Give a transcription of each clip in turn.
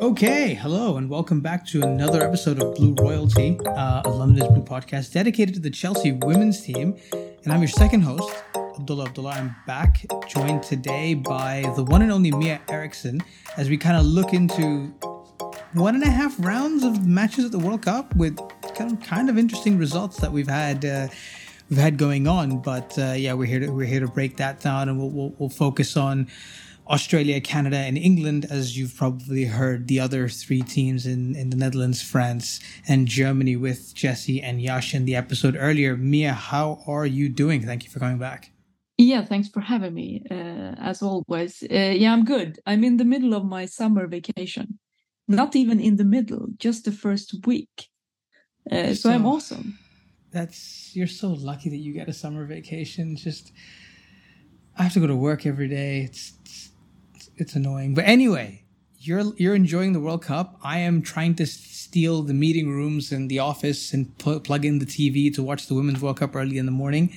Okay, hello, and welcome back to another episode of Blue Royalty, a London is Blue podcast dedicated to the Chelsea women's team. And I'm your second host, Abdullah. I'm back, joined today by the one and only Mia Eriksson, as we kind of look into 1.5 rounds of matches at the World Cup with kind of interesting results that we've had going on. But yeah, we're here to break that down, and we'll focus on Australia, Canada, and England, as you've probably heard, the other three teams in the Netherlands, France, and Germany with Jesse and Yash in the episode earlier. Mia, how are you doing? Thank you for coming back. Yeah, thanks for having me, as always. Yeah, I'm good. I'm in the middle of my summer vacation. Not even in the middle, just the first week. So I'm awesome. You're so lucky that you get a summer vacation. I have to go to work every day. It's annoying. But anyway, you're enjoying the World Cup. I am trying to steal the meeting rooms and the office and plug in the TV to watch the Women's World Cup early in the morning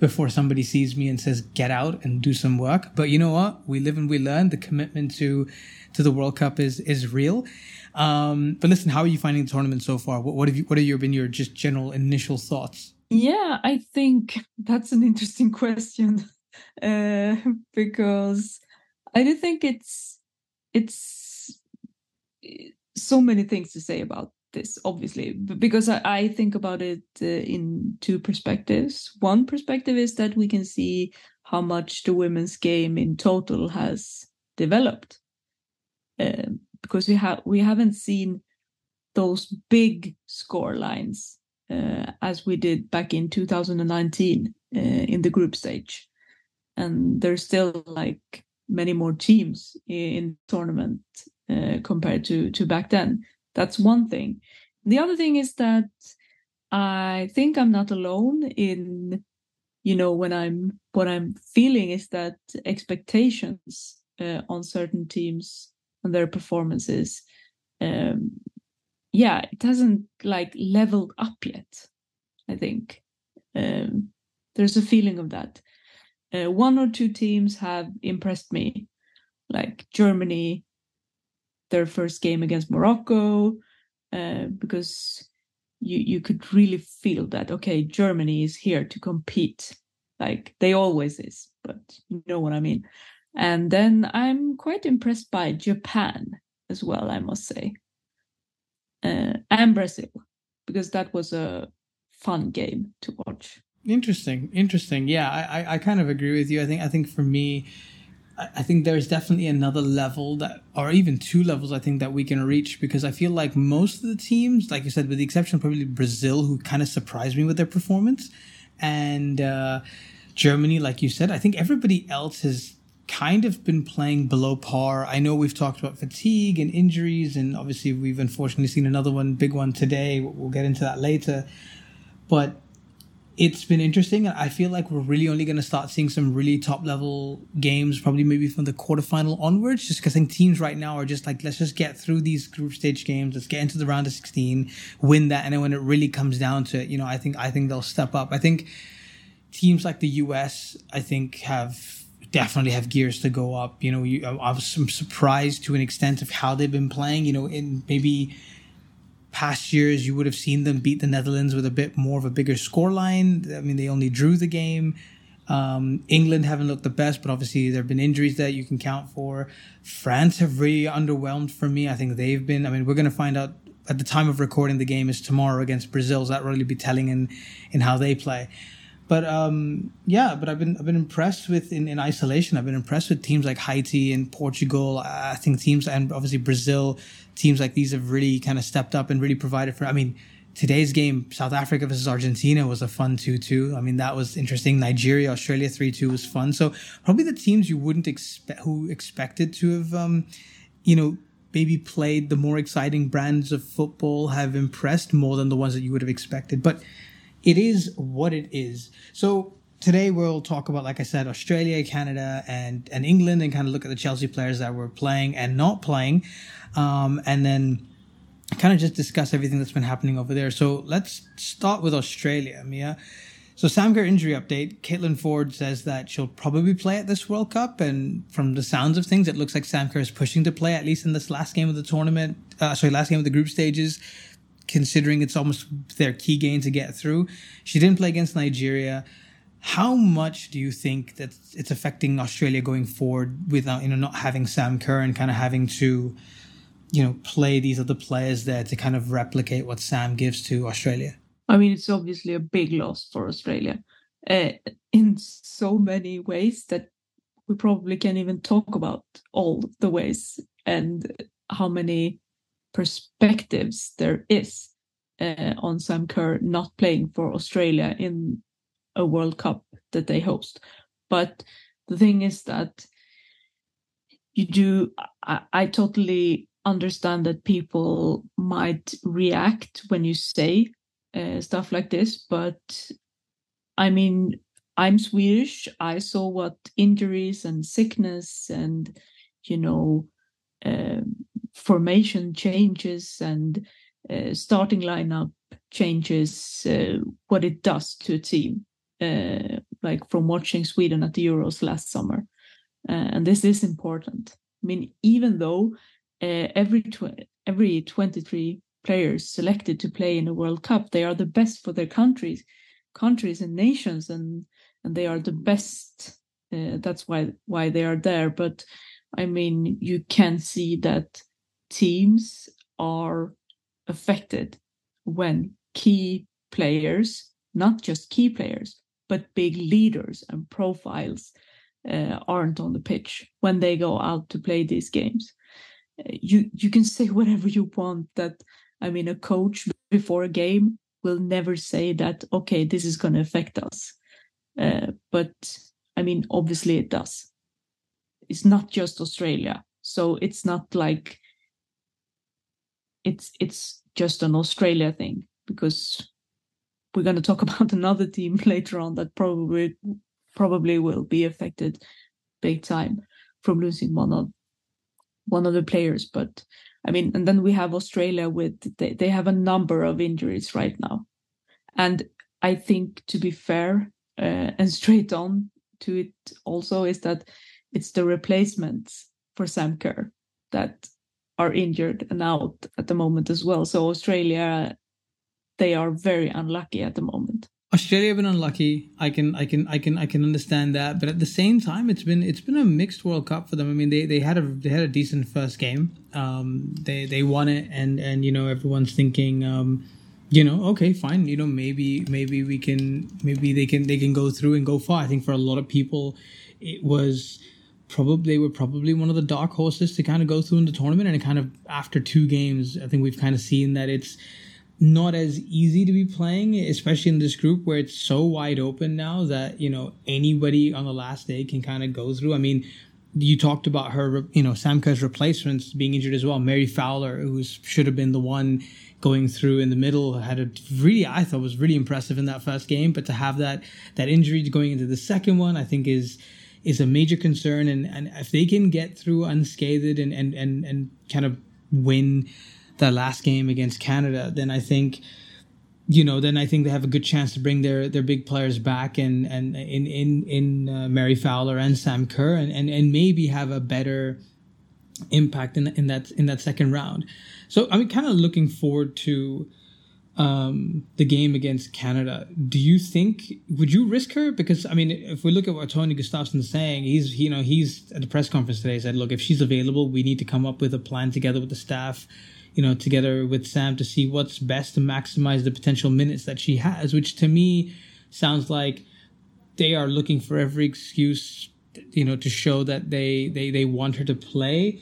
before somebody sees me and says, get out and do some work. But you know what? We live and we learn. The commitment to the World Cup is real. But listen, how are you finding the tournament so far? What have been your just general initial thoughts? Yeah, I think that's an interesting question because I do think it's so many things to say about this, obviously, because I think about it in two perspectives. One perspective is that we can see how much the women's game in total has developed, because we haven't seen those big score lines as we did back in 2019 in the group stage, and there's still like many more teams in tournament compared to back then. That's one thing. The other thing is that I think I'm not alone in, what I'm feeling is that expectations on certain teams and their performances, it hasn't like leveled up yet. I think there's a feeling of that. One or two teams have impressed me, like Germany, their first game against Morocco, because you could really feel that, okay, Germany is here to compete, like they always is, but you know what I mean. And then I'm quite impressed by Japan as well, I must say, and Brazil, because that was a fun game to watch. Interesting. Yeah, I kind of agree with you. I think for me, I think there's definitely another level that, or even two levels, I think that we can reach, because I feel like most of the teams, like you said, with the exception of probably Brazil, who kind of surprised me with their performance, and Germany, like you said, I think everybody else has kind of been playing below par. I know we've talked about fatigue and injuries, and obviously we've unfortunately seen another one, big one today. We'll get into that later, but it's been interesting, and I feel like we're really only going to start seeing some really top-level games, probably maybe from the quarterfinal onwards, just because I think teams right now are just like, let's just get through these group stage games, let's get into the round of 16, win that, and then when it really comes down to it, I think they'll step up. I think teams like the US, have gears to go up. I was surprised to an extent of how they've been playing. In maybe past years, you would have seen them beat the Netherlands with a bit more of a bigger scoreline. I mean, they only drew the game. England haven't looked the best, but obviously there have been injuries that you can count for. France have really underwhelmed for me. I think they've been, we're going to find out at the time of recording, the game is tomorrow against Brazil, so that will really be telling in how they play. But I've been impressed with in isolation. I've been impressed with teams like Haiti and Portugal. I think teams, and obviously Brazil, teams like these have really kind of stepped up and really provided for. Today's game, South Africa versus Argentina, was a fun 2-2. That was interesting. Nigeria, Australia 3-2 was fun. So probably the teams you wouldn't expect, who expected to have, maybe played the more exciting brands of football, have impressed more than the ones that you would have expected. But it is what it is. So today we'll talk about, like I said, Australia, Canada, and England, and kind of look at the Chelsea players that were playing and not playing, and then kind of just discuss everything that's been happening over there. So let's start with Australia, Mia. So Sam Kerr injury update, Caitlin Ford says that she'll probably play at this World Cup, and from the sounds of things, it looks like Sam Kerr is pushing to play, at least in this last game of the tournament, last game of the group stages, considering it's almost their key game to get through. She didn't play against Nigeria. How much do you think that it's affecting Australia going forward without, not having Sam Kerr and kind of having to, play these other players there to kind of replicate what Sam gives to Australia? I mean, it's obviously a big loss for Australia in so many ways that we probably can't even talk about all the ways and how many perspectives there is on Sam Kerr not playing for Australia in a World Cup that they host. But the thing is that I totally understand that people might react when you say stuff like this, but I mean, I'm Swedish. I saw what injuries and sickness and formation changes and starting lineup changes, what it does to a team, like from watching Sweden at the Euros last summer, and this is important. I mean, even though every 23 players selected to play in a World Cup, they are the best for their countries and nations, and they are the best. That's why they are there. But I mean, you can see that teams are affected when key players, not just key players, but big leaders and profiles aren't on the pitch when they go out to play these games. You can say whatever you want that. I mean, a coach before a game will never say that, okay, this is going to affect us. But, I mean, obviously it does. It's not just Australia. So it's not like it's just an Australia thing, because we're going to talk about another team later on that probably will be affected big time from losing one of the players. But I mean, and then we have Australia with, they have a number of injuries right now. And I think, to be fair and straight on to it also, is that it's the replacements for Sam Kerr that are injured and out at the moment as well. So Australia, they are very unlucky at the moment. Australia have been unlucky. I can understand that, but at the same time, it's been a mixed World Cup for them. I mean, they had a decent first game. They won it, and everyone's thinking, okay, fine, maybe they can go through and go far. I think for a lot of people, they were probably one of the dark horses to kind of go through in the tournament, and kind of after two games, I think we've kind of seen that it's not as easy to be playing, especially in this group where it's so wide open now that, anybody on the last day can kind of go through. I mean, you talked about her, Sam Kerr's replacements being injured as well. Mary Fowler, who should have been the one going through in the middle, had a really, I thought, was really impressive in that first game. But to have that injury going into the second one, I think is a major concern. And if they can get through unscathed and kind of win that last game against Canada, then I think, they have a good chance to bring their big players back and in Mary Fowler and Sam Kerr and maybe have a better impact in that second round. So I'm kind of looking forward to the game against Canada. Do you think, would you risk her? Because I mean, if we look at what Tony Gustafsson's saying, he's at the press conference today said, look, if she's available, we need to come up with a plan together with the staff, together with Sam, to see what's best to maximize the potential minutes that she has, which to me sounds like they are looking for every excuse, to show that they want her to play.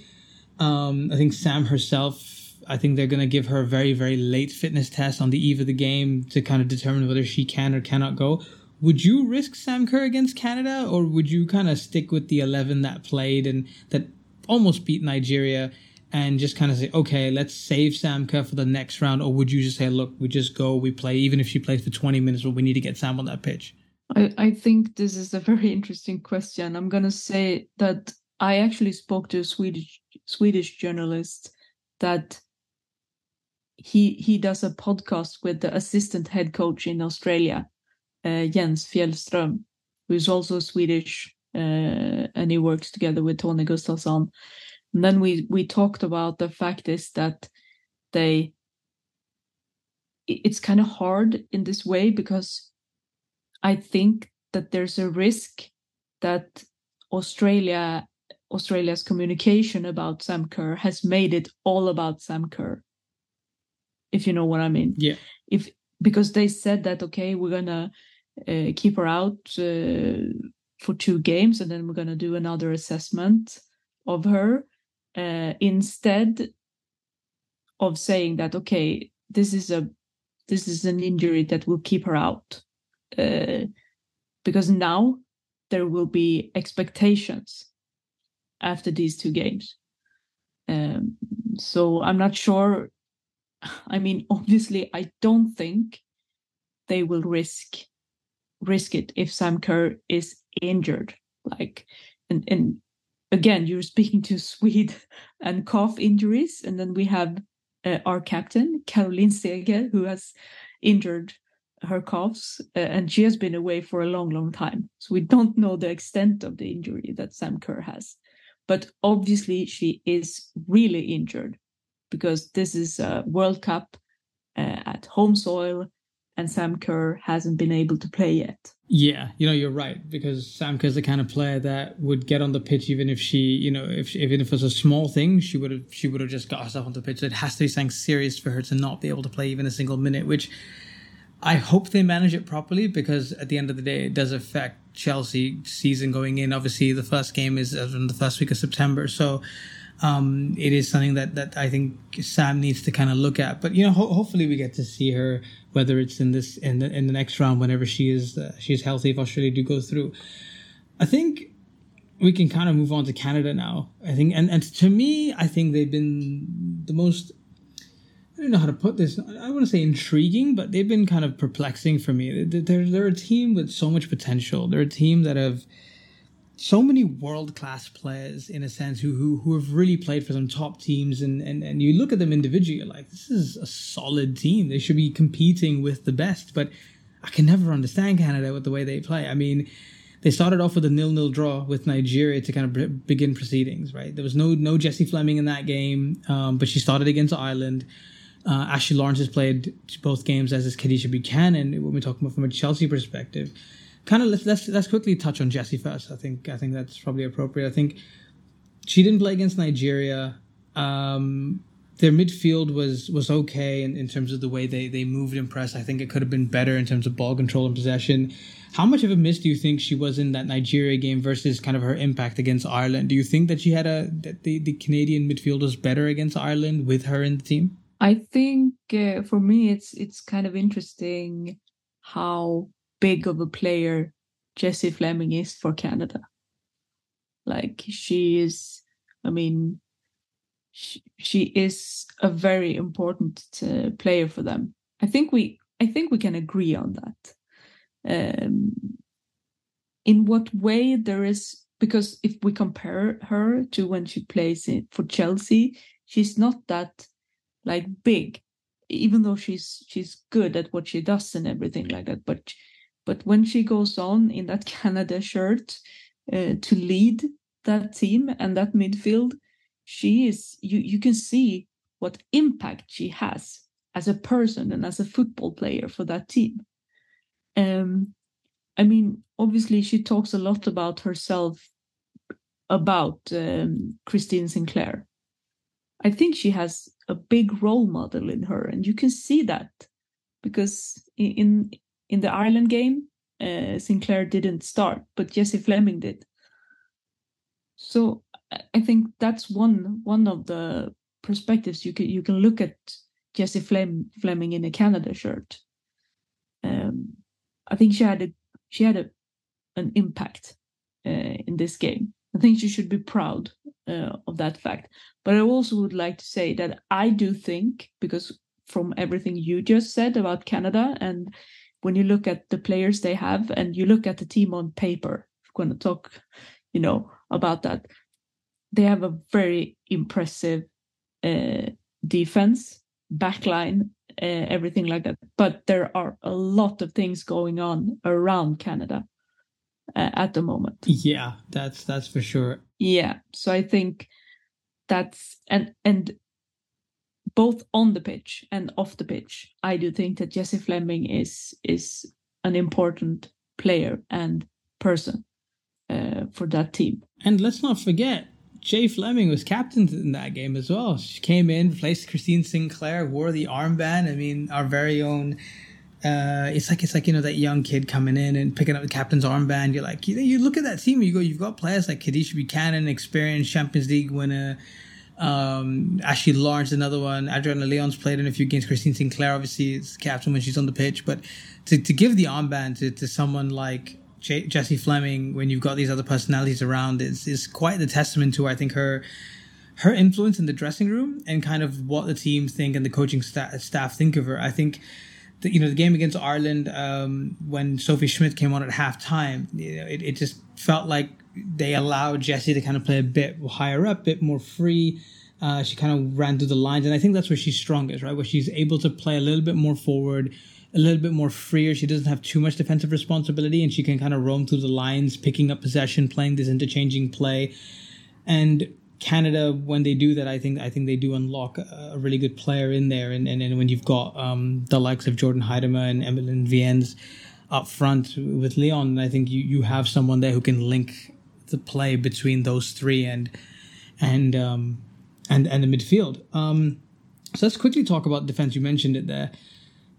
I think Sam herself, I think they're going to give her a very, very late fitness test on the eve of the game to kind of determine whether she can or cannot go. Would you risk Sam Kerr against Canada, or would you kind of stick with the 11 that played and that almost beat Nigeria, and just kind of say, okay, let's save Sam Kerr for the next round? Or would you just say, look, we just go, we play, even if she plays for 20 minutes, but we need to get Sam on that pitch? I think this is a very interesting question. I'm going to say that I actually spoke to a Swedish journalist that he does a podcast with the assistant head coach in Australia. Jens Fjällström, who is also Swedish, and he works together with Tony Gustafsson. And then we talked about the fact is that it's kind of hard in this way, because I think that there's a risk that Australia's communication about Sam Kerr has made it all about Sam Kerr, if you know what I mean. Yeah. Because they said that, okay, we're going to keep her out for 2 games, and then we're going to do another assessment of her, instead of saying that, okay, this is an injury that will keep her out. Because now there will be expectations after these 2 games. So I'm not sure. I mean, obviously, I don't think they will risk it if Sam Kerr is injured. Like, and again, you're speaking to Swede and calf injuries, and then we have our captain, Caroline Seger, who has injured her calves, and she has been away for a long, long time. So we don't know the extent of the injury that Sam Kerr has. But obviously, she is really injured, because this is a World Cup at home soil, and Sam Kerr hasn't been able to play yet. Yeah, you're right, because Sam Kerr is the kind of player that would get on the pitch even if she, even if it was a small thing, she would have just got herself on the pitch. It has to be something serious for her to not be able to play even a single minute, which I hope they manage it properly, because at the end of the day, it does affect Chelsea season going in. Obviously, the first game is in the first week of September, so it is something that I think Sam needs to kind of look at. But hopefully we get to see her, whether it's in the next round, whenever she's healthy, if Australia do go through. I think we can kind of move on to Canada now. I think, and to me, I think they've been the most, I don't know how to put this, I want to say intriguing, but they've been kind of perplexing for me. They're a team with so much potential. They're a team that have so many world-class players, in a sense, who have really played for some top teams, and you look at them individually, you're like, this is a solid team. They should be competing with the best, but I can never understand Canada with the way they play. I mean, they started off with a 0-0 draw with Nigeria to kind of begin proceedings, right? There was no Jessie Fleming in that game, but she started against Ireland. Ashley Lawrence has played both games, as is Kadeisha Buchanan, when we're talking about from a Chelsea perspective. Kind of let's quickly touch on Jessie first. I think that's probably appropriate. I think she didn't play against Nigeria. Their midfield was okay in terms of the way they moved and pressed. I think it could have been better in terms of ball control and possession. How much of a miss do you think she was in that Nigeria game versus kind of her impact against Ireland? Do you think that she had that the Canadian midfield was better against Ireland with her in the team? I think for me it's kind of interesting how big of a player Jessie Fleming is for Canada. Like, she is a very important player for them. I think we can agree on that. In what way there is, because if we compare her to when she plays for Chelsea, she's not that like big, even though she's good at what she does and everything like that, but when she goes on in that Canada shirt to lead that team and that midfield, she is, you can see what impact she has as a person and as a football player for that team. I mean, obviously, she talks a lot about herself, about Christine Sinclair. I think she has a big role model in her, and you can see that, because in the Ireland game, Sinclair didn't start, but Jessie Fleming did. So I think that's one of the perspectives you can look at Jessie Fleming in a Canada shirt. I think she had an impact in this game. I think she should be proud of that fact. But I also would like to say that I do think, because from everything you just said about Canada, and when you look at the players they have and you look at the team on paper, we're going to talk, about that. They have a very impressive defense, backline, everything like that. But there are a lot of things going on around Canada at the moment. Yeah, that's for sure. Yeah, so I think that's and both on the pitch and off the pitch, I do think that Jessie Fleming is an important player and person for that team. And let's not forget, Jay Fleming was captain in that game as well. She came in, replaced Christine Sinclair, wore the armband. I mean, our very own. It's like you know, that young kid coming in and picking up the captain's armband. You're like, you look at that team. You go, you've got players like Kadeisha Buchanan, experienced Champions League winner. Ashley Lawrence, another one. Adriana Leon's played in a few games. Christine Sinclair, obviously, is captain when she's on the pitch. But to give the armband to someone like Jessie Fleming, when you've got these other personalities around, is quite the testament to, I think, her influence in the dressing room and kind of what the team think and the coaching staff think of her. I think that, you know, the game against Ireland, when Sophie Schmidt came on at halftime, you know, it just felt like they allowed Jessie to kind of play a bit higher up, a bit more free. She kind of ran through the lines, and I think that's where she's strongest, right? Where she's able to play a little bit more forward, a little bit more freer. She doesn't have too much defensive responsibility, and she can kind of roam through the lines, picking up possession, playing this interchanging play. And Canada, when they do that, I think they do unlock a really good player in there. And when you've got the likes of Jordan Heidema and Emeline Wiens up front with Leon, and I think you have someone there who can link the play between those three and the midfield. So let's quickly talk about defense. You mentioned it there.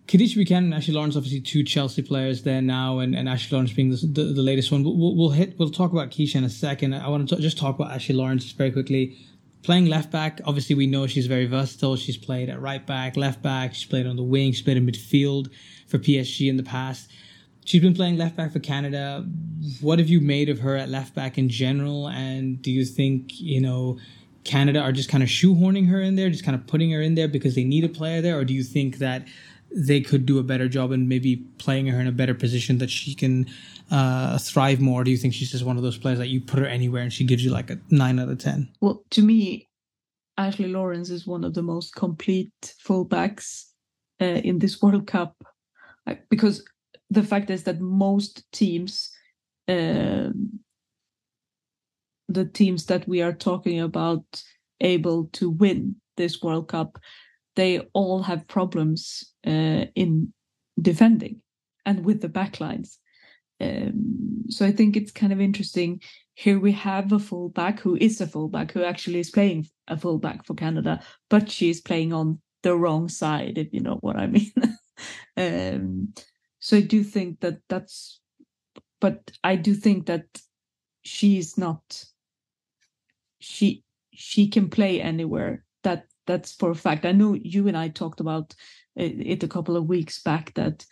Kadeisha Buchanan and Ashley Lawrence, obviously two Chelsea players there now, and Ashley Lawrence being the latest one. We'll talk about Keisha in a second. I want to just talk about Ashley Lawrence very quickly. Playing left back, obviously we know she's very versatile. She's played at right back, left back. She's played on the wing. She's played in midfield for PSG in the past. She's been playing left back for Canada. What have you made of her at left back in general? And do you think, you know, Canada are just kind of shoehorning her in there, just kind of putting her in there because they need a player there? Or do you think that they could do a better job and maybe playing her in a better position that she can thrive more? Or do you think she's just one of those players that you put her anywhere and she gives you like a 9 out of 10? Well, to me, Ashley Lawrence is one of the most complete fullbacks in this World Cup, because the fact is that most teams, the teams that we are talking about able to win this World Cup, they all have problems in defending and with the backlines. So I think it's kind of interesting. Here we have a fullback who actually is playing a fullback for Canada, but she's playing on the wrong side, if you know what I mean. So I do think that she's not, she can play anywhere. That's for a fact. I know you and I talked about it a couple of weeks back that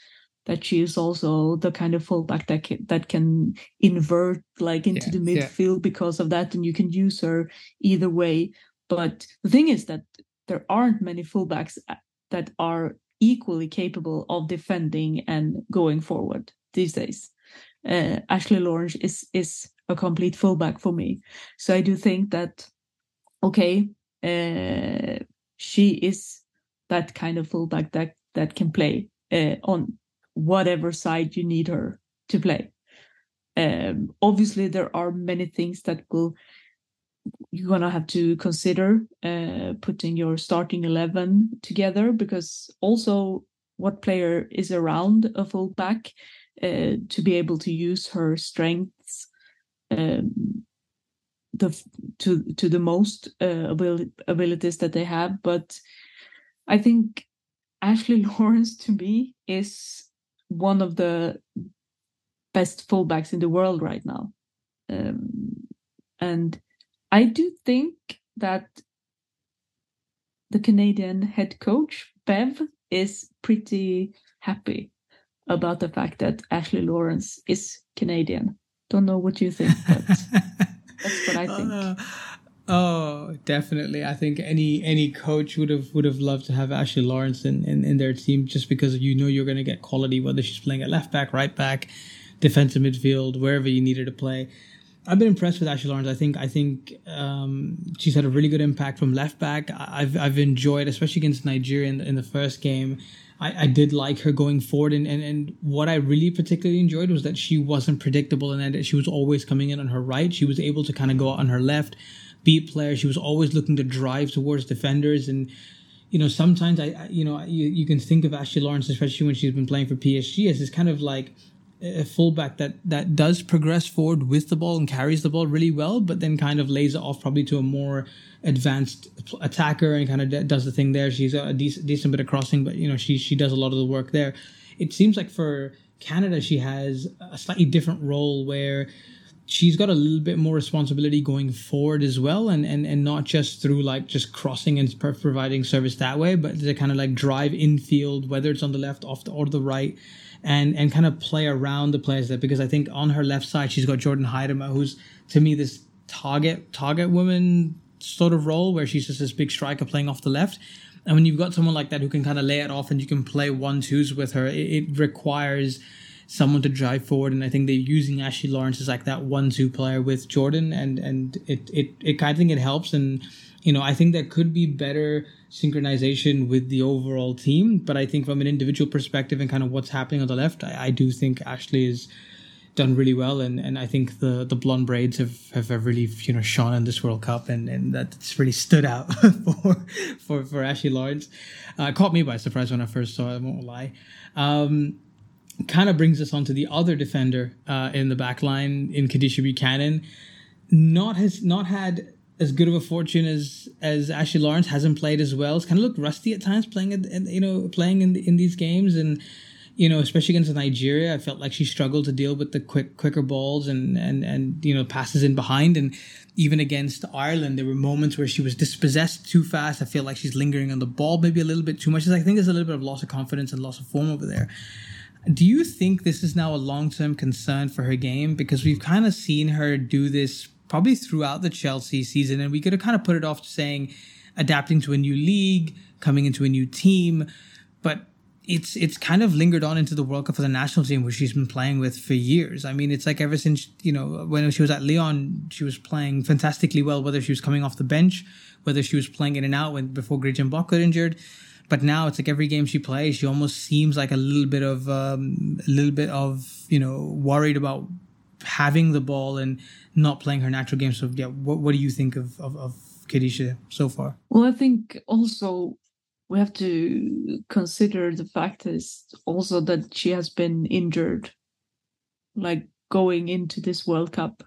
she is also the kind of fullback that can invert like into the midfield because of that, and you can use her either way. But the thing is that there aren't many fullbacks that are equally capable of defending and going forward these days. Ashley Lawrence is a complete fullback for me. So I do think that, she is that kind of fullback that can play on whatever side you need her to play. Obviously, there are many things that you're going to have to consider putting your starting 11 together, because also what player is around a fullback to be able to use her strengths to the most abilities that they have. But I think Ashley Lawrence, to me, is one of the best fullbacks in the world right now. And I do think that the Canadian head coach, Bev, is pretty happy about the fact that Ashley Lawrence is Canadian. Don't know what you think, but that's what I think. Oh, definitely. I think any coach would have loved to have Ashley Lawrence in their team, just because you know you're going to get quality, whether she's playing at left back, right back, defensive midfield, wherever you need her to play. I've been impressed with Ashley Lawrence. I think she's had a really good impact from left back. I've enjoyed, especially against Nigeria in the first game. I did like her going forward, and what I really particularly enjoyed was that she wasn't predictable and that she was always coming in on her right. She was able to kind of go out on her left, beat players. She was always looking to drive towards defenders, and you know, sometimes you can think of Ashley Lawrence, especially when she's been playing for PSG, as this kind of like a fullback that does progress forward with the ball and carries the ball really well, but then kind of lays it off probably to a more advanced attacker and kind of does the thing there. She's a decent bit of crossing, but you know, she does a lot of the work there. It seems like for Canada, she has a slightly different role where she's got a little bit more responsibility going forward as well, and not just through like just crossing and providing service that way, but to kind of like drive infield, whether it's on the left or the right, and kind of play around the players there. Because I think on her left side, she's got Jordan Heidema, who's to me this target woman sort of role where she's just this big striker playing off the left. And when you've got someone like that who can kind of lay it off and you can play 1-2s with her, it requires someone to drive forward. And I think they're using Ashley Lawrence as like that 1-2 player with Jordan, and it I think it helps. And you know, I think there could be better synchronization with the overall team, but I think from an individual perspective and kind of what's happening on the left, I do think Ashley has done really well, and I think the blonde braids have really, you know, shone in this World Cup, and that's really stood out for Ashley Lawrence. Caught me by surprise when I first saw it, I won't lie. Kind of brings us on to the other defender in the back line, in Kadeisha Buchanan. Not had as good of a fortune as Ashley Lawrence, hasn't played as well. It's kind of looked rusty at times playing in these games, and you know, especially against Nigeria, I felt like she struggled to deal with the quicker balls and you know, passes in behind. And even against Ireland, there were moments where she was dispossessed too fast. I feel like she's lingering on the ball maybe a little bit too much. I think there's a little bit of loss of confidence and loss of form over there. Do you think this is now a long-term concern for her game? Because we've kind of seen her do this probably throughout the Chelsea season, and we could have kind of put it off to saying adapting to a new league, coming into a new team, but it's kind of lingered on into the World Cup for the national team, which she's been playing with for years. I mean, it's like ever since, you know, when she was at Lyon, she was playing fantastically well, whether she was coming off the bench, whether she was playing in and out before Griezmann got injured. But now it's like every game she plays, she almost seems like a little bit of you know, worried about having the ball and not playing her natural game. So yeah, what do you think of Kadeisha so far? Well, I think also we have to consider the fact is also that she has been injured, like going into this World Cup.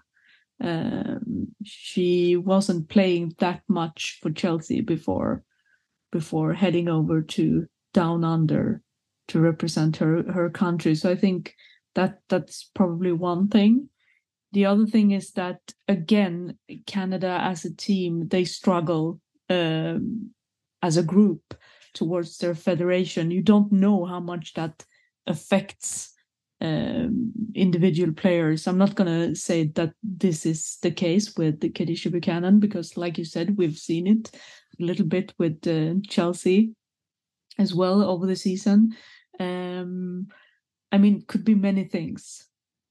She wasn't playing that much for Chelsea before heading over to Down Under to represent her country. So I think that's probably one thing. The other thing is that, again, Canada as a team, they struggle as a group towards their federation. You don't know how much that affects individual players. I'm not going to say that this is the case with Kadeisha Buchanan, because like you said, we've seen it a little bit with Chelsea as well over the season. I mean, could be many things.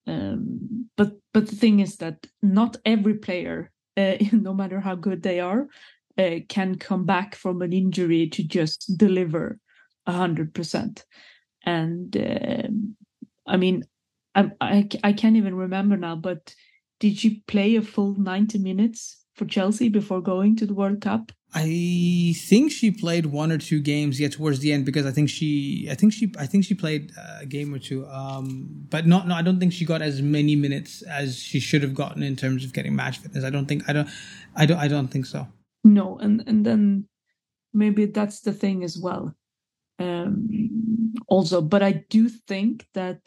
But the thing is that not every player, no matter how good they are, can come back from an injury to just deliver 100%. And I mean, I can't even remember now, but did she play a full 90 minutes for Chelsea before going to the World Cup? I think she played one or two games yet towards the end, because I think she played a game or two, but not. No, I don't think she got as many minutes as she should have gotten in terms of getting match fitness. I don't think so. No, and then maybe that's the thing as well. Also, but I do think that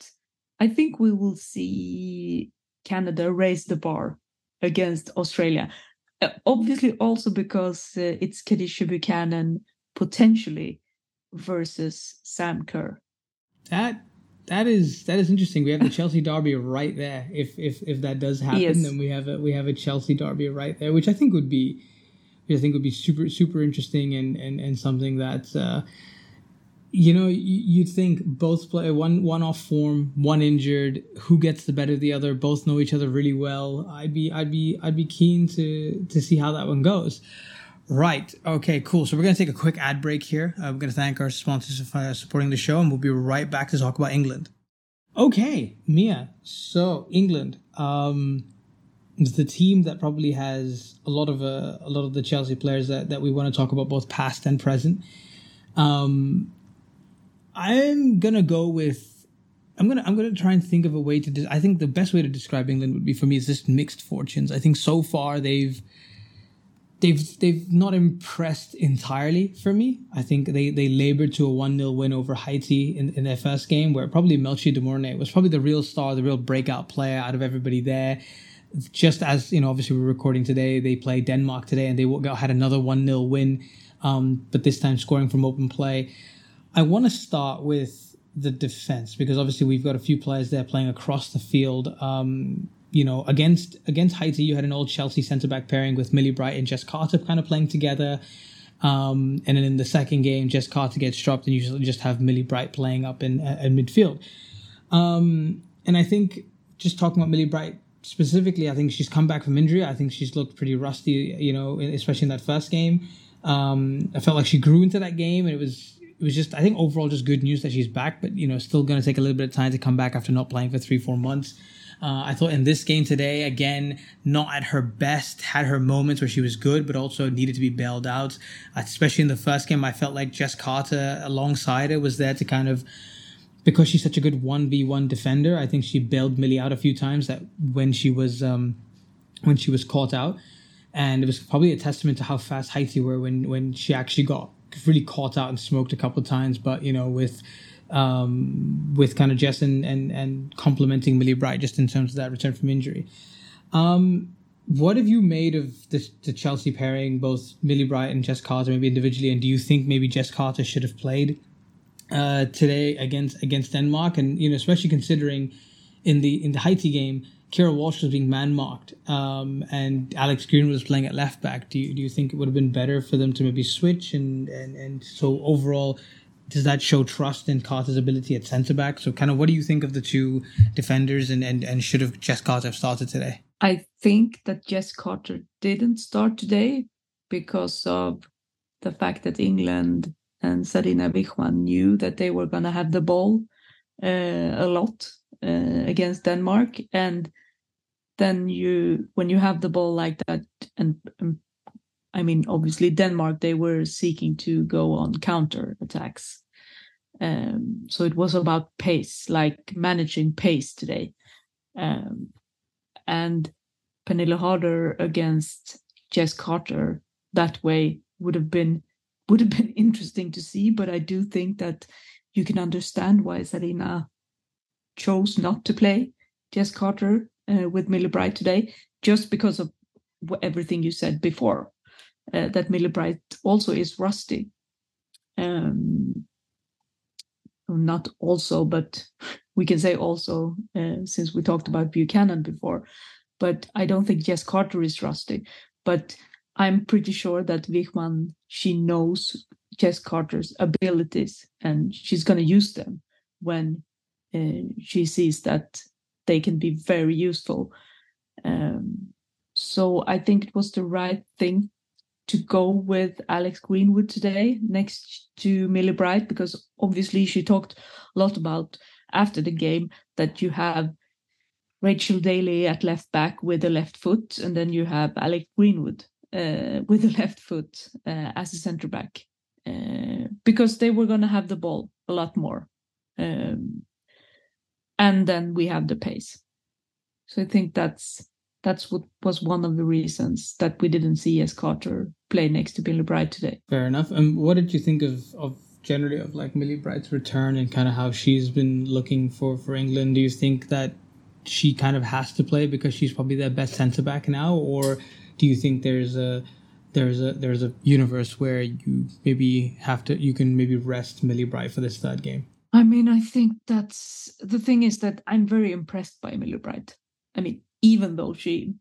we will see Canada raise the bar against Australia. Obviously, also because it's Kadeisha Buchanan potentially versus Sam Kerr. That is interesting. We have the Chelsea derby right there. If that does happen, yes, then we have a Chelsea derby right there, which I think would be super interesting and something that You know, you'd think both play one off form, one injured. Who gets the better of the other? Both know each other really well. I'd be keen to see how that one goes. Right. Okay. Cool. So we're gonna take a quick ad break here. We're gonna thank our sponsors for supporting the show, and we'll be right back to talk about England. Okay, Mia. So England, is the team that probably has a lot of the Chelsea players that we want to talk about, both past and present. I'm gonna try and think of a way to. I think the best way to describe England would be, for me, is just mixed fortunes. I think so far they've not impressed entirely for me. I think they labored to a 1-0 win over Haiti in their first game, where probably Melchie de Mornay was probably the real star, the real breakout player out of everybody there. Just as, you know, obviously we're recording today, they play Denmark today, and they had another 1-0 win, but this time scoring from open play. I want to start with the defense, because obviously we've got a few players there playing across the field. You know, against Haiti, you had an old Chelsea centre-back pairing with Millie Bright and Jess Carter kind of playing together. And then in the second game, Jess Carter gets dropped, and you just have Millie Bright playing up in midfield. And I think, just talking about Millie Bright specifically, I think she's come back from injury. I think she's looked pretty rusty, you know, especially in that first game. I felt like she grew into that game, and it was just, I think overall just good news that she's back, but, you know, still going to take a little bit of time to come back after not playing for 3-4 months. I thought in this game today, again, not at her best, had her moments where she was good, but also needed to be bailed out. Especially in the first game, I felt like Jess Carter alongside her was there to kind of, because she's such a good 1v1 defender, I think she bailed Millie out a few times that when she was caught out. And it was probably a testament to how fast Haiti were when she actually got really caught out and smoked a couple of times. But, you know, with kind of Jess and complimenting Millie Bright just in terms of that return from injury. What have you made of the Chelsea pairing, both Millie Bright and Jess Carter, maybe individually? And do you think maybe Jess Carter should have played today against Denmark? And, you know, especially considering in the Haiti game, Kira Walsh was being man-marked, and Alex Green was playing at left-back. Do you think it would have been better for them to maybe switch? And so overall, does that show trust in Carter's ability at centre-back? So kind of what do you think of the two defenders, and should have Jess Carter have started today? I think that Jess Carter didn't start today because of the fact that England and Sarina Wiegman knew that they were going to have the ball a lot against Denmark. And then when you have the ball like that, and I mean, obviously Denmark, they were seeking to go on counter attacks. So it was about pace, like managing pace today. And Pernille Harder against Jess Carter that way would have been interesting to see. But I do think that you can understand why Sarina chose not to play Jess Carter with Millie Bright today, just because of everything you said before. That Millie Bright also is rusty. Not also, but we can say also, since we talked about Buchanan before. But I don't think Jess Carter is rusty. But I'm pretty sure that Wiegman, she knows Jess Carter's abilities, and she's going to use them when she sees that they can be very useful. So I think it was the right thing to go with Alex Greenwood today next to Millie Bright, because obviously she talked a lot about after the game that you have Rachel Daly at left back with a left foot, and then you have Alex Greenwood with a left foot as a centre back, because they were going to have the ball a lot more. And then we have the pace. So I think that's what was one of the reasons that we didn't see Jess Carter play next to Millie Bright today. Fair enough. And what did you think of generally of like Millie Bright's return and kind of how she's been looking for England? Do you think that she kind of has to play because she's probably their best centre back now, or do you think there's a universe where you maybe you can rest Millie Bright for this third game? I mean, I think that's the thing, is that I'm very impressed by Millie Bright. I mean, even though she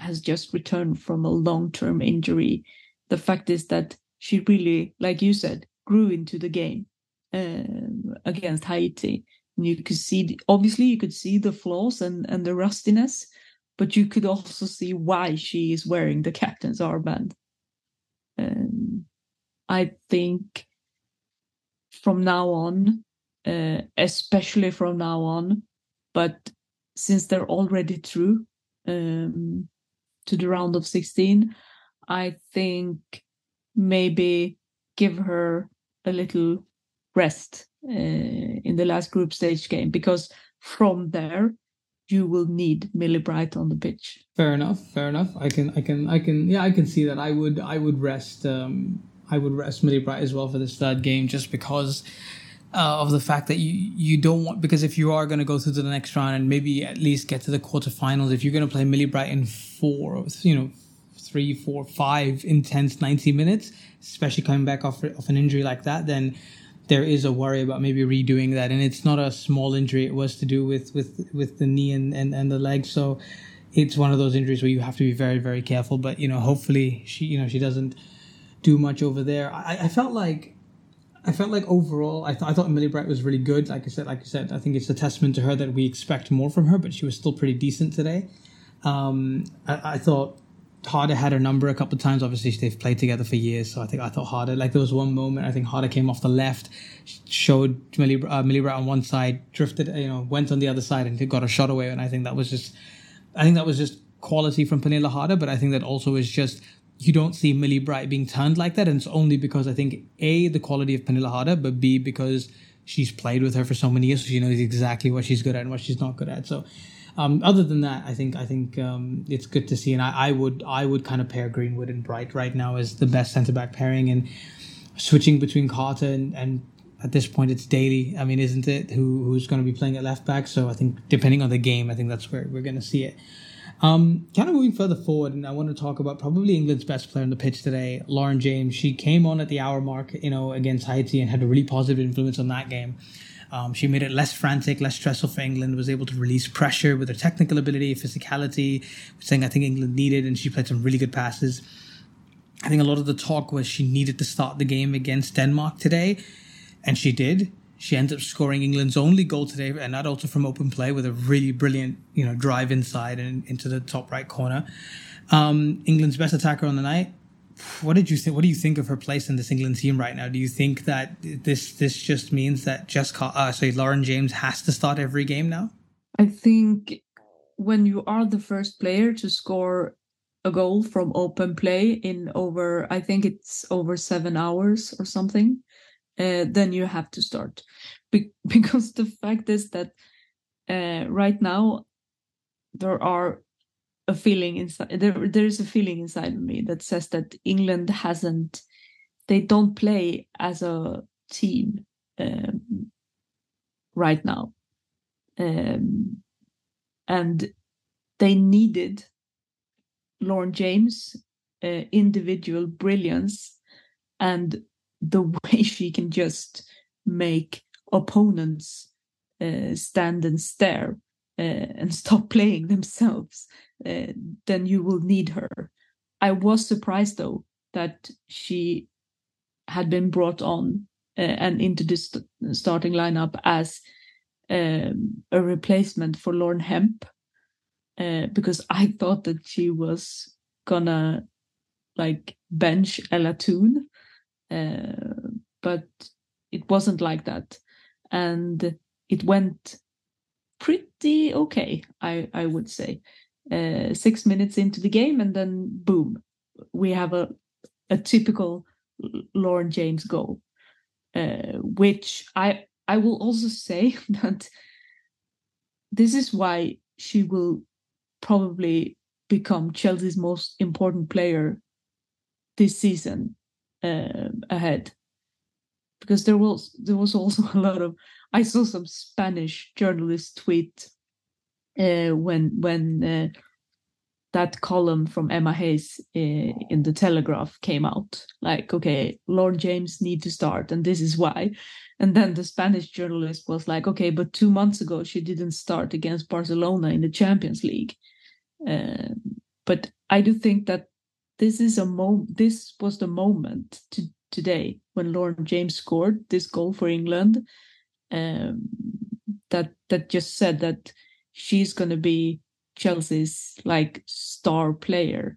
has just returned from a long-term injury, the fact is that she really, like you said, grew into the game against Haiti. And you could see, obviously, you could see the flaws and the rustiness, but you could also see why she is wearing the captain's armband. I think from now on, especially from now on, but since they're already through to the round of 16, I think maybe give her a little rest in the last group stage game, because from there you will need Millie Bright on the pitch. Fair enough. I can see that. I would rest Millie Bright as well for this third game, just because of the fact that you don't want, because if you are going to go through to the next round and maybe at least get to the quarterfinals, if you're going to play Millie Bright in 3, 4, 5 intense 90 minutes, especially coming back off an injury like that, then there is a worry about maybe redoing that. And it's not a small injury. It was to do with the knee and the leg. So it's one of those injuries where you have to be very, very careful. But hopefully she doesn't do much over there. I felt like overall, I thought Millie Bright was really good. Like I said, I think it's a testament to her that we expect more from her, but she was still pretty decent today. I thought Harder had her number a couple of times. Obviously, they've played together for years, so I thought Harder, like there was one moment, I think Harder came off the left, showed Millie Bright on one side, drifted, went on the other side and got a shot away. And I think that was just quality from Pernille Harder, but I think that also is just, you don't see Millie Bright being turned like that, and it's only because I think A, the quality of Pernille Harder, but B, because she's played with her for so many years, so she knows exactly what she's good at and what she's not good at. So other than that, I think it's good to see, and I would kind of pair Greenwood and Bright right now as the best centre back pairing, and switching between Carter and at this point it's Daly, I mean, isn't it, who's going to be playing at left back? So I think depending on the game, I think that's where we're going to see it. Kind of moving further forward, and I want to talk about probably England's best player on the pitch today, Lauren James. She came on at the hour mark, against Haiti, and had a really positive influence on that game. She made it less frantic, less stressful for England, was able to release pressure with her technical ability, physicality, something I think England needed, and she played some really good passes. I think a lot of the talk was she needed to start the game against Denmark today, and she did. She ends up scoring England's only goal today, and that also from open play with a really brilliant, drive inside and into the top right corner. England's best attacker on the night. What did you think? What do you think of her place in this England team right now? Do you think that this just means that Lauren James has to start every game now? I think when you are the first player to score a goal from open play in over 7 hours or something, then you have to start. Because the fact is that right now there is a feeling inside of me that says that England don't play as a team right now. And they needed Lauren James' individual brilliance and the way she can just make opponents stand and stare and stop playing themselves, then you will need her. I was surprised, though, that she had been brought on and into this starting lineup as a replacement for Lauren Hemp, because I thought that she was gonna bench Ella Toon, but it wasn't like that, and it went pretty okay, I would say. 6 minutes into the game, and then boom, we have a typical Lauren James goal, which I will also say that this is why she will probably become Chelsea's most important player this season ahead, because there was also a lot of, I saw some Spanish journalists tweet when that column from Emma Hayes in the Telegraph came out, okay, Lauren James need to start, and this is why. And then the Spanish journalist was like, okay, but 2 months ago she didn't start against Barcelona in the Champions League. But I do think that this was the moment to today when Lauren James scored this goal for England, that just said that she's going to be Chelsea's like star player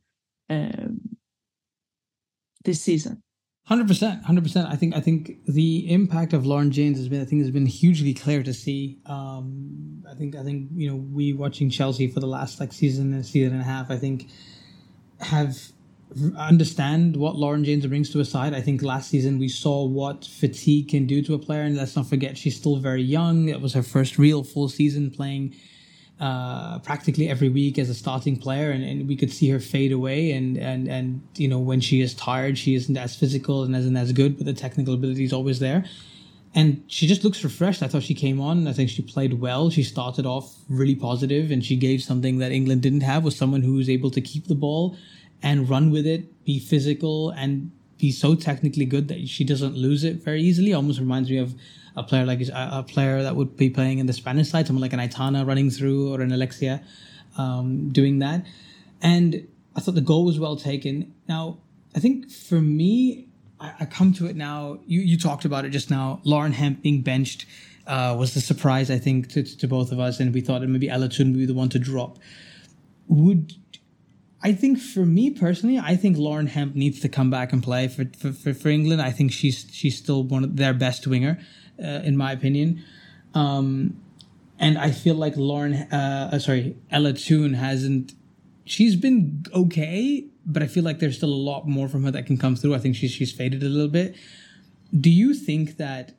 this season. 100%. I think the impact of Lauren James has been hugely clear to see. I think you know, we watching Chelsea for the last like season and a half, I think understand what Lauren James brings to a side. I think last season we saw what fatigue can do to a player, and let's not forget she's still very young. It was her first real full season playing practically every week as a starting player, and we could see her fade away, and you know, when she is tired she isn't as physical and isn't as good, but the technical ability is always there, and she just looks refreshed. I thought she came on, I think she played well, she started off really positive, and she gave something that England didn't have, was someone who was able to keep the ball and run with it, be physical and be so technically good that she doesn't lose it very easily. Almost reminds me of a player that would be playing in the Spanish side, someone like an Aitana running through, or an Alexia doing that. And I thought the goal was well taken. Now, I think for me, I come to it now, you talked about it just now, Lauren Hemp being benched was the surprise, I think, to both of us, and we thought that maybe Ella Toon would be the one to drop. I think for me personally, I think Lauren Hemp needs to come back and play for England. I think she's still one of their best winger, in my opinion. And I feel like Ella Toon hasn't... She's been okay, but I feel like there's still a lot more from her that can come through. I think she's faded a little bit. Do you think that,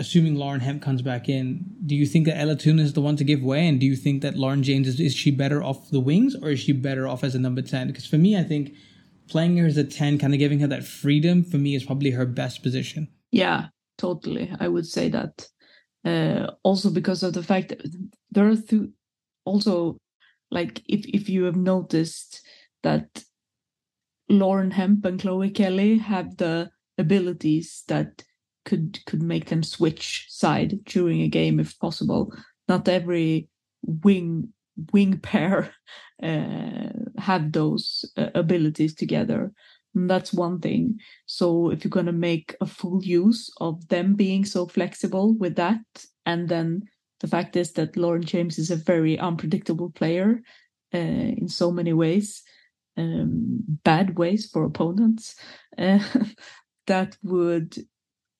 assuming Lauren Hemp comes back in, do you think that Ella Toon is the one to give way? And do you think that Lauren James, is she better off the wings, or is she better off as a number 10? Because for me, I think playing her as a 10, kind of giving her that freedom, for me is probably her best position. Yeah, totally. I would say that. Also because of the fact that there are also, like, if you have noticed that Lauren Hemp and Chloe Kelly have the abilities that could make them switch side during a game if possible. Not every wing pair have those abilities together, and that's one thing. So if you're going to make a full use of them being so flexible with that, and then the fact is that Lauren James is a very unpredictable player in so many ways, bad ways for opponents,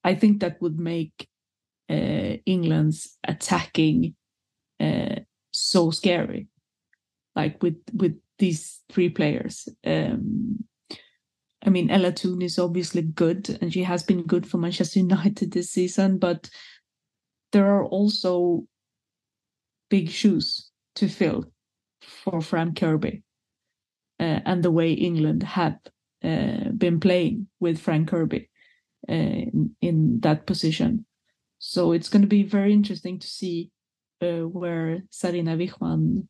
I think that would make England's attacking so scary, like with these three players. I mean, Ella Toon is obviously good, and she has been good for Manchester United this season, but there are also big shoes to fill for Fran Kirby, and the way England have been playing with Fran Kirby in that position. So it's going to be very interesting to see where Sarina Wiegman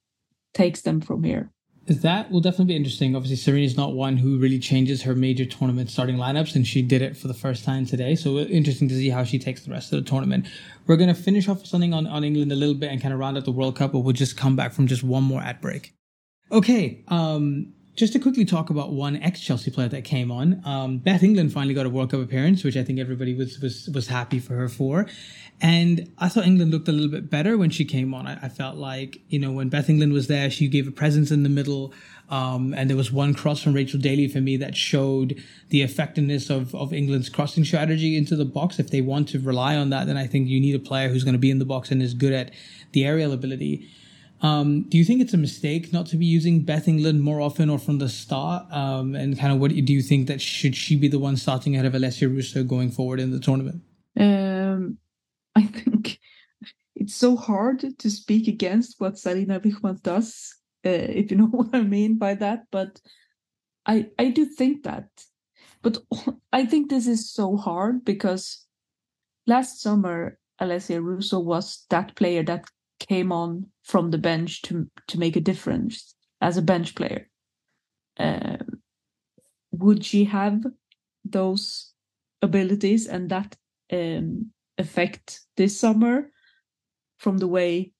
takes them from here. That will definitely be interesting. Obviously, Sarina's not one who really changes her major tournament starting lineups, and she did it for the first time today. So interesting to see how she takes the rest of the tournament. We're going to finish off with something on England a little bit and kind of round out the World Cup, but we'll just come back from just one more ad break. Okay, just to quickly talk about one ex-Chelsea player that came on, Beth England finally got a World Cup appearance, which I think everybody was happy for her for. And I thought England looked a little bit better when she came on. I felt like, you know, when Beth England was there, she gave a presence in the middle. And there was one cross from Rachel Daly for me that showed the effectiveness of England's crossing strategy into the box. If they want to rely on that, then I think you need a player who's going to be in the box and is good at the aerial ability. Do you think it's a mistake not to be using Beth England more often or from the start? And kind of what do you think, that should she be the one starting ahead of Alessia Russo going forward in the tournament? I think it's so hard to speak against what Sarina Wiegman does, if you know what I mean by that. But I do think that. But I think this is so hard because last summer, Alessia Russo was that player that came on from the bench to make a difference as a bench player. Would she have those abilities and that effect this summer from the way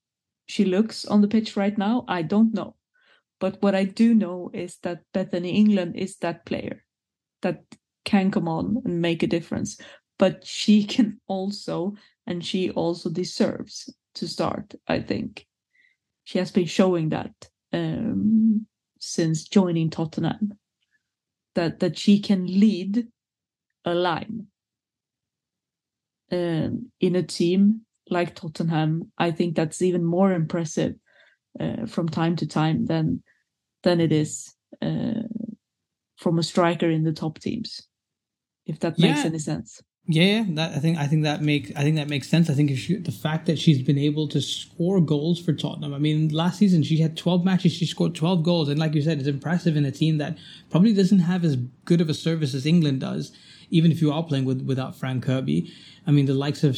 she looks on the pitch right now? I don't know. But what I do know is that Bethany England is that player that can come on and make a difference, but she can also, and she also deserves to start. I think she has been showing that since joining Tottenham, that she can lead a line in a team like Tottenham. I think that's even more impressive from time to time than it is from a striker in the top teams, if that makes any sense. Yeah, that I think that makes sense. I think the fact that she's been able to score goals for Tottenham. I mean, last season she had 12 matches, she scored 12 goals, and like you said, it's impressive in a team that probably doesn't have as good of a service as England does, even if you are playing without Fran Kirby. I mean, the likes of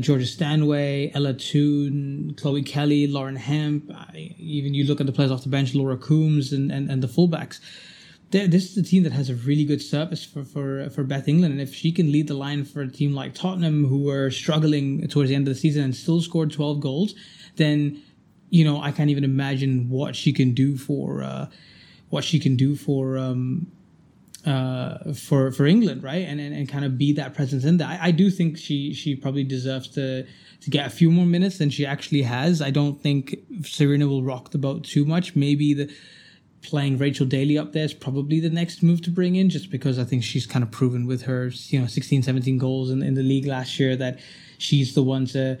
Georgia Stanway, Ella Toon, Chloe Kelly, Lauren Hemp, even you look at the players off the bench, Laura Coombs and the fullbacks. This is a team that has a really good service for Beth England, and if she can lead the line for a team like Tottenham, who were struggling towards the end of the season and still scored 12 goals, then I can't even imagine what she can do for England, right? And kind of be that presence in there. I do think she probably deserves to get a few more minutes than she actually has. I don't think Sarina will rock the boat too much. Maybe playing Rachel Daly up there is probably the next move to bring in, just because I think she's kind of proven with her 16, 17 goals in the league last year that she's the one to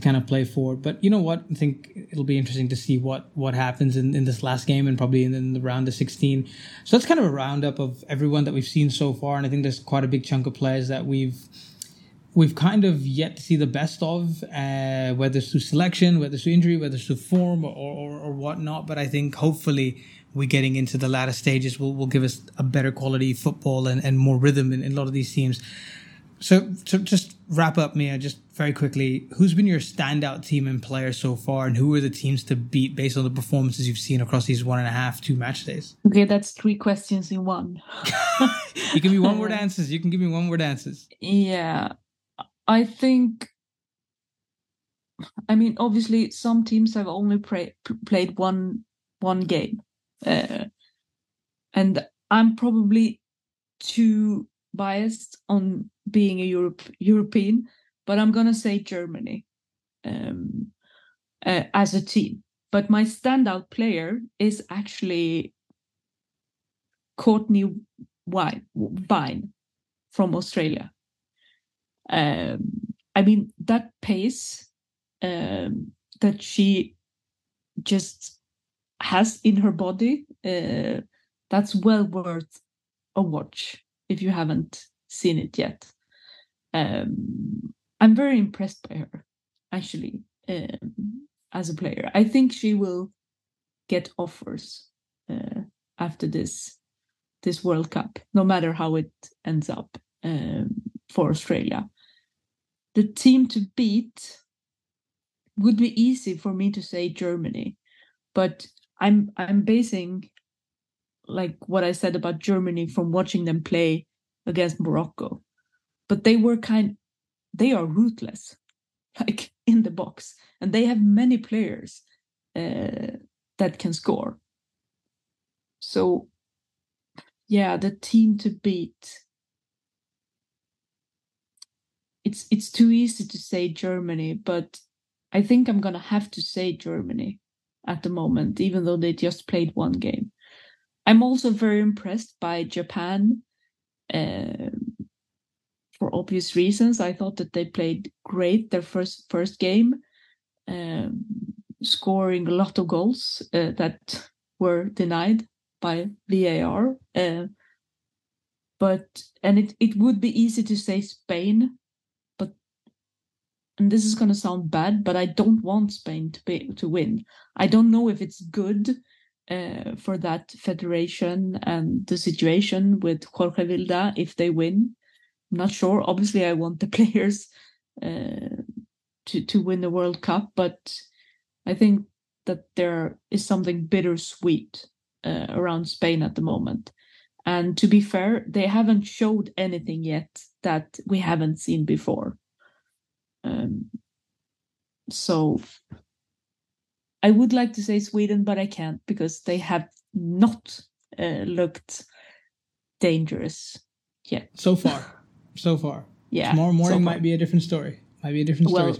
kind of play forward. But you know what? I think it'll be interesting to see what happens in this last game and probably in the round of 16. So that's kind of a roundup of everyone that we've seen so far, and I think there's quite a big chunk of players that we've kind of yet to see the best of, whether it's through selection, whether it's through injury, whether it's through form or whatnot. But I think hopefully we're getting into the latter stages will give us a better quality football and more rhythm in a lot of these teams. So to just wrap up, Mia, just very quickly, who's been your standout team and player so far, and who are the teams to beat based on the performances you've seen across these 1.5, 2 match days? Okay, that's 3 questions in one. You can be one-word answers. You can give me one-word answers. Yeah. I mean, obviously, some teams have only played one game, and I'm probably too biased on being a European, but I'm gonna say Germany as a team. But my standout player is actually Courtney Vine from Australia. I mean, that pace that she just has in her body, that's well worth a watch if you haven't seen it yet. I'm very impressed by her, actually, as a player. I think she will get offers after this World Cup, no matter how it ends up for Australia. The team to beat would be easy for me to say Germany, but I'm basing like what I said about Germany from watching them play against Morocco. But they are ruthless, like in the box, and they have many players that can score. So yeah, the team to beat, it's too easy to say Germany, but I think I'm gonna have to say Germany at the moment, even though they just played one game. I'm also very impressed by Japan, for obvious reasons. I thought that they played great their first game, scoring a lot of goals that were denied by VAR. But it would be easy to say Spain. And this is going to sound bad, but I don't want Spain to win. I don't know if it's good for that federation and the situation with Jorge Vilda if they win. I'm not sure. Obviously, I want the players to win the World Cup, but I think that there is something bittersweet around Spain at the moment. And to be fair, they haven't showed anything yet that we haven't seen before. So I would like to say Sweden, but I can't because they have not looked dangerous yet. So far. Yeah. Tomorrow morning might be a different story. Well,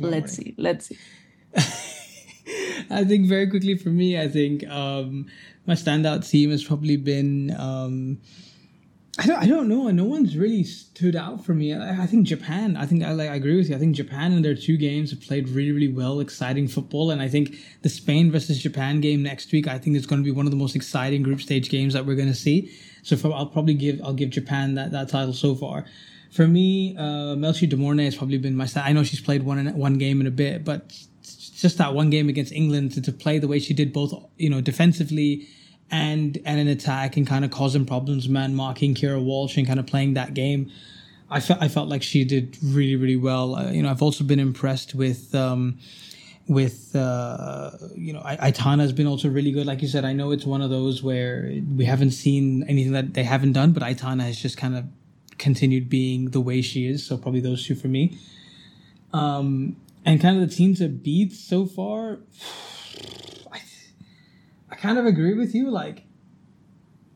let's see. I think very quickly for me, I think my standout theme has probably been... I don't know. No one's really stood out for me. I think Japan. I agree with you. I think Japan in their two games have played really, really well, exciting football. And I think the Spain versus Japan game next week, I think it's going to be one of the most exciting group stage games that we're going to see. So I'll give Japan that title so far. For me, Melchie de Mornay has probably been my... I know she's played one game in a bit, but just that one game against England to play the way she did, both defensively and an attack, and kind of causing problems, man marking Kira Walsh and kind of playing that game. I felt like she did really, really well. I've also been impressed with Aitana has been also really good. Like you said, I know it's one of those where we haven't seen anything that they haven't done, but Aitana has just kind of continued being the way she is. So probably those two for me. And kind of the teams that beat so far... kind of agree with you. Like,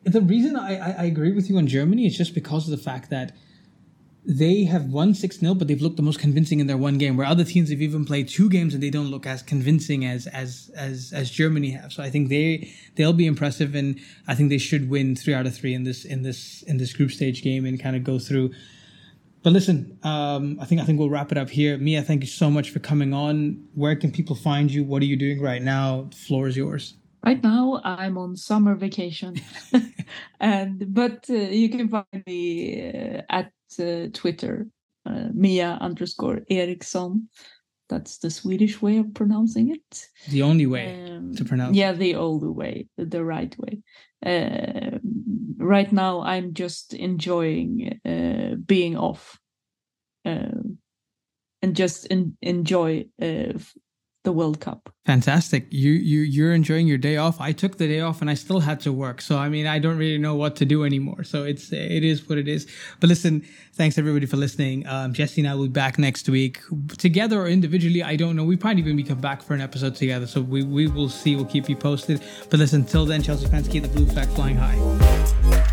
the reason I agree with you on Germany is just because of the fact that they have won 6-0, but they've looked the most convincing in their one game, where other teams have even played two games and they don't look as convincing as Germany have. So I think they'll be impressive, and I think they should win 3 out of 3 in this group stage game and kind of go through. But listen, I think we'll wrap it up here. Mia, thank you so much for coming on. Where can people find you? What are you doing right now? The floor is yours. Right now, I'm on summer vacation, but you can find me at Twitter, Mia_Eriksson. That's the Swedish way of pronouncing it. The only way to pronounce it. Yeah, the older way, the right way. Right now, I'm just enjoying being off and just enjoy the World Cup. Fantastic. You're enjoying your day off. I took the day off and I still had to work. So, I mean, I don't really know what to do anymore. So it is what it is. But listen, thanks everybody for listening. Jesse and I will be back next week, together or individually. I don't know. We probably even come back for an episode together. So we will see. We'll keep you posted. But listen, till then, Chelsea fans, keep the blue flag flying high.